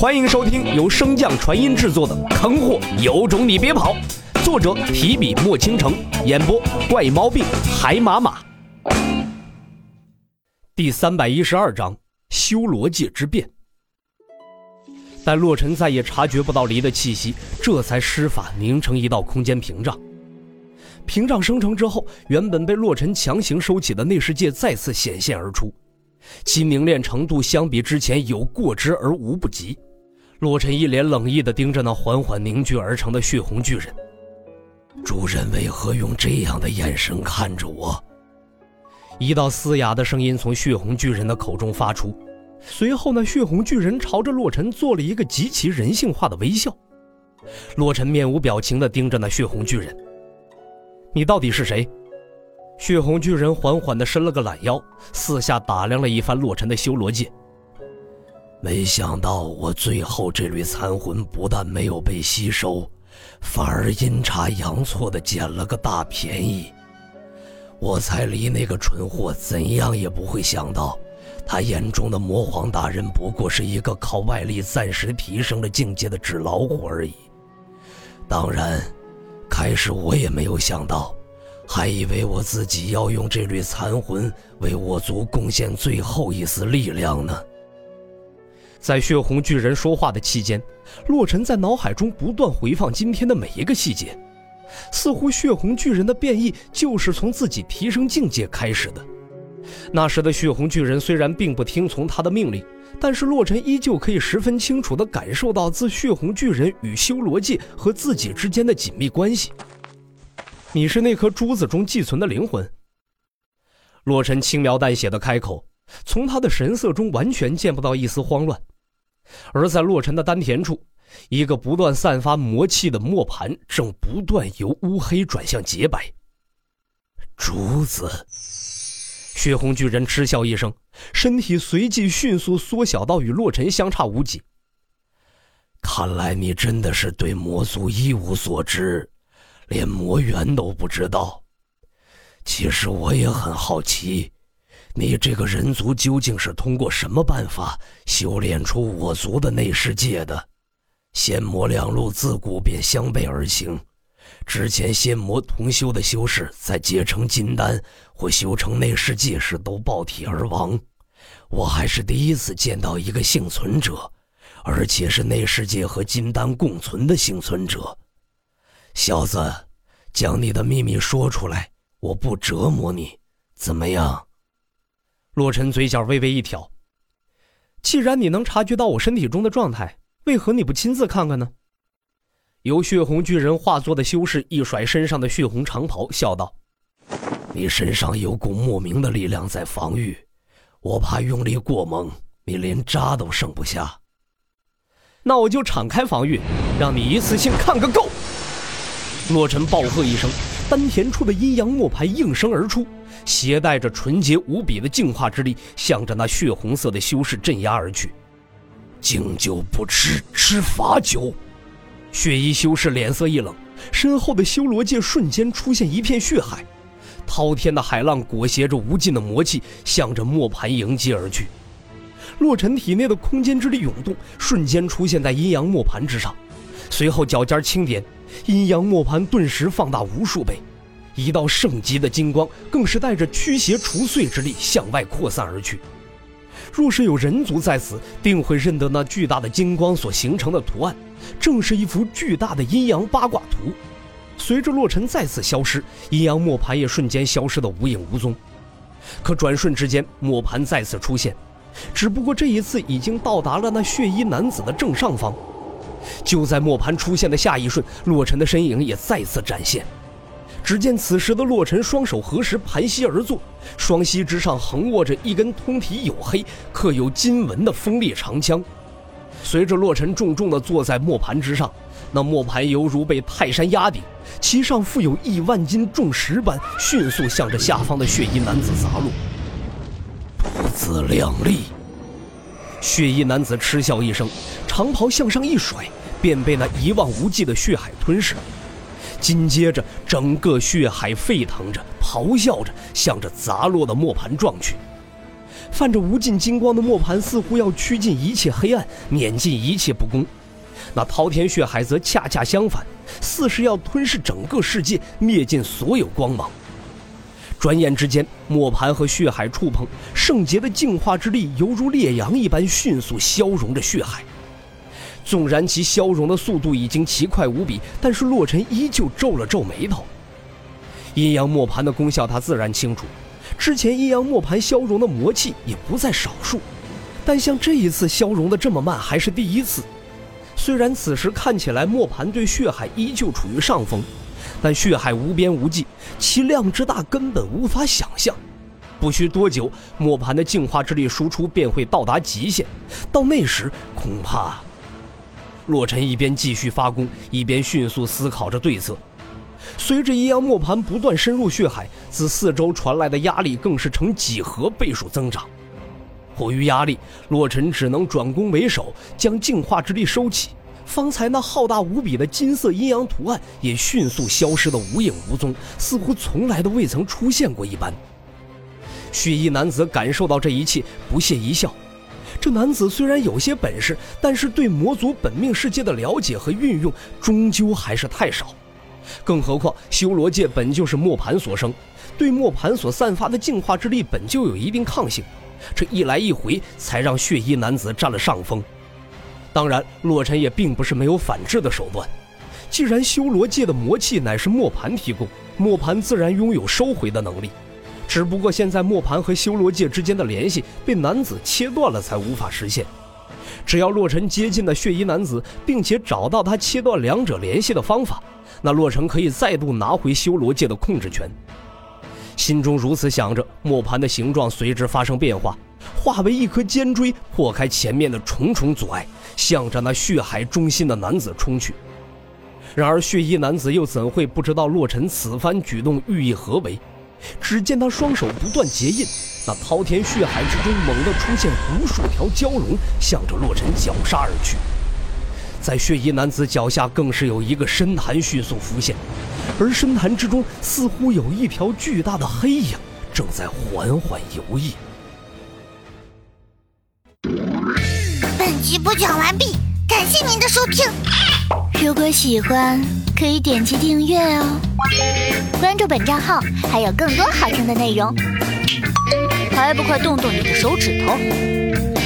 欢迎收听由升降传音制作的《坑货有种你别跑》，作者提笔墨倾城，演播怪猫病海马马。第312章修罗界之变。但洛尘再也察觉不到离的气息，这才施法凝成一道空间屏障。屏障生成之后，原本被洛尘强行收起的内世界再次显现而出，其凝练程度相比之前有过之而无不及。洛尘一脸冷意地盯着那缓缓凝聚而成的血红巨人，主人为何用这样的眼神看着我？一道嘶哑的声音从血红巨人的口中发出，随后那血红巨人朝着洛尘做了一个极其人性化的微笑。洛尘面无表情地盯着那血红巨人，你到底是谁？血红巨人缓缓地伸了个懒腰，四下打量了一番洛尘的修罗界。没想到我最后这缕残魂不但没有被吸收，反而阴差阳错地捡了个大便宜。我才离那个蠢货怎样也不会想到，他眼中的魔皇大人不过是一个靠外力暂时提升了境界的纸老虎而已。当然，开始我也没有想到，还以为我自己要用这缕残魂为我族贡献最后一丝力量呢。在血红巨人说话的期间，洛尘在脑海中不断回放今天的每一个细节，似乎血红巨人的变异就是从自己提升境界开始的。那时的血红巨人虽然并不听从他的命令，但是洛尘依旧可以十分清楚地感受到自血红巨人与修罗界和自己之间的紧密关系。你是那颗珠子中寄存的灵魂。洛尘轻描淡写的开口，从他的神色中完全见不到一丝慌乱。而在洛尘的丹田处，一个不断散发魔气的磨盘正不断由乌黑转向洁白。珠子。血红巨人嗤笑一声，身体随即迅速缩小到与洛尘相差无几。看来你真的是对魔族一无所知，连魔源都不知道。其实我也很好奇，你这个人族究竟是通过什么办法修炼出我族的内世界的？仙魔两路自古便相背而行，之前仙魔同修的修士在结成金丹或修成内世界时都爆体而亡，我还是第一次见到一个幸存者，而且是内世界和金丹共存的幸存者。小子，将你的秘密说出来，我不折磨你，怎么样？洛尘嘴角微微一挑，既然你能察觉到我身体中的状态，为何你不亲自看看呢？由血红巨人化作的修士一甩身上的血红长袍，笑道，你身上有股莫名的力量在防御，我怕用力过猛，你连渣都剩不下。那我就敞开防御，让你一次性看个够。洛尘暴喝一声，丹田处的阴阳磨盘应声而出，携带着纯洁无比的净化之力，向着那血红色的修士镇压而去。敬酒不吃吃罚酒。血衣修士脸色一冷，身后的修罗界瞬间出现一片血海，滔天的海浪裹挟着无尽的魔气，向着磨盘迎击而去。洛尘体内的空间之力涌动，瞬间出现在阴阳磨盘之上，随后脚尖轻点，阴阳磨盘顿时放大无数倍，一道圣级的金光更是带着驱邪除祟之力向外扩散而去。若是有人族在此，定会认得那巨大的金光所形成的图案，正是一幅巨大的阴阳八卦图。随着洛尘再次消失，阴阳磨盘也瞬间消失得无影无踪。可转瞬之间，磨盘再次出现，只不过这一次已经到达了那血衣男子的正上方。就在磨盘出现的下一瞬，洛尘的身影也再次展现。只见此时的洛尘双手合十，盘膝而坐，双膝之上横握着一根通体黝黑、刻有金纹的锋利长枪。随着洛尘重重地坐在磨盘之上，那磨盘犹如被泰山压顶，其上附有亿万斤重石般，迅速向着下方的血衣男子砸落。不自量力！血衣男子嗤笑一声，长袍向上一甩，便被那一望无际的血海吞噬。紧接着，整个血海沸腾着，咆哮着，向着砸落的磨盘撞去。泛着无尽金光的磨盘似乎要驱尽一切黑暗，免尽一切不公。那滔天血海则恰恰相反，似是要吞噬整个世界，灭尽所有光芒。转眼之间，磨盘和血海触碰，圣洁的净化之力犹如烈阳一般迅速消融着血海。纵然其消融的速度已经奇快无比，但是洛尘依旧皱了皱眉头。阴阳磨盘的功效他自然清楚，之前阴阳磨盘消融的魔气也不在少数，但像这一次消融的这么慢还是第一次。虽然此时看起来磨盘对血海依旧处于上风，但血海无边无际，其量之大根本无法想象。不需多久，磨盘的净化之力输出便会到达极限，到那时恐怕……洛尘一边继续发功，一边迅速思考着对策。随着阴阳磨盘不断深入血海，自四周传来的压力更是呈几何倍数增长。迫于压力，洛尘只能转攻为守，将净化之力收起。方才那浩大无比的金色阴阳图案也迅速消失得无影无踪，似乎从来都未曾出现过一般。血衣男子感受到这一切，不屑一笑。这男子虽然有些本事，但是对魔族本命世界的了解和运用终究还是太少，更何况修罗界本就是磨盘所生，对磨盘所散发的净化之力本就有一定抗性，这一来一回才让血衣男子占了上风。当然，洛尘也并不是没有反制的手段，既然修罗界的魔气乃是磨盘提供，磨盘自然拥有收回的能力，只不过现在磨盘和修罗界之间的联系被男子切断了，才无法实现。只要洛尘接近了血衣男子，并且找到他切断两者联系的方法，那洛尘可以再度拿回修罗界的控制权。心中如此想着，磨盘的形状随之发生变化，化为一颗尖锥，破开前面的重重阻碍，向着那血海中心的男子冲去。然而血衣男子又怎会不知道洛尘此番举动寓意何为？只见他双手不断结印，那滔天血海之中猛地出现无数条蛟龙，向着洛尘绞杀而去。在血衣男子脚下更是有一个深潭迅速浮现，而深潭之中似乎有一条巨大的黑影正在缓缓游弋。本集播讲完毕，感谢您的收听。如果喜欢，可以点击订阅哦，关注本账号，还有更多好听的内容。还不快动动你的手指头！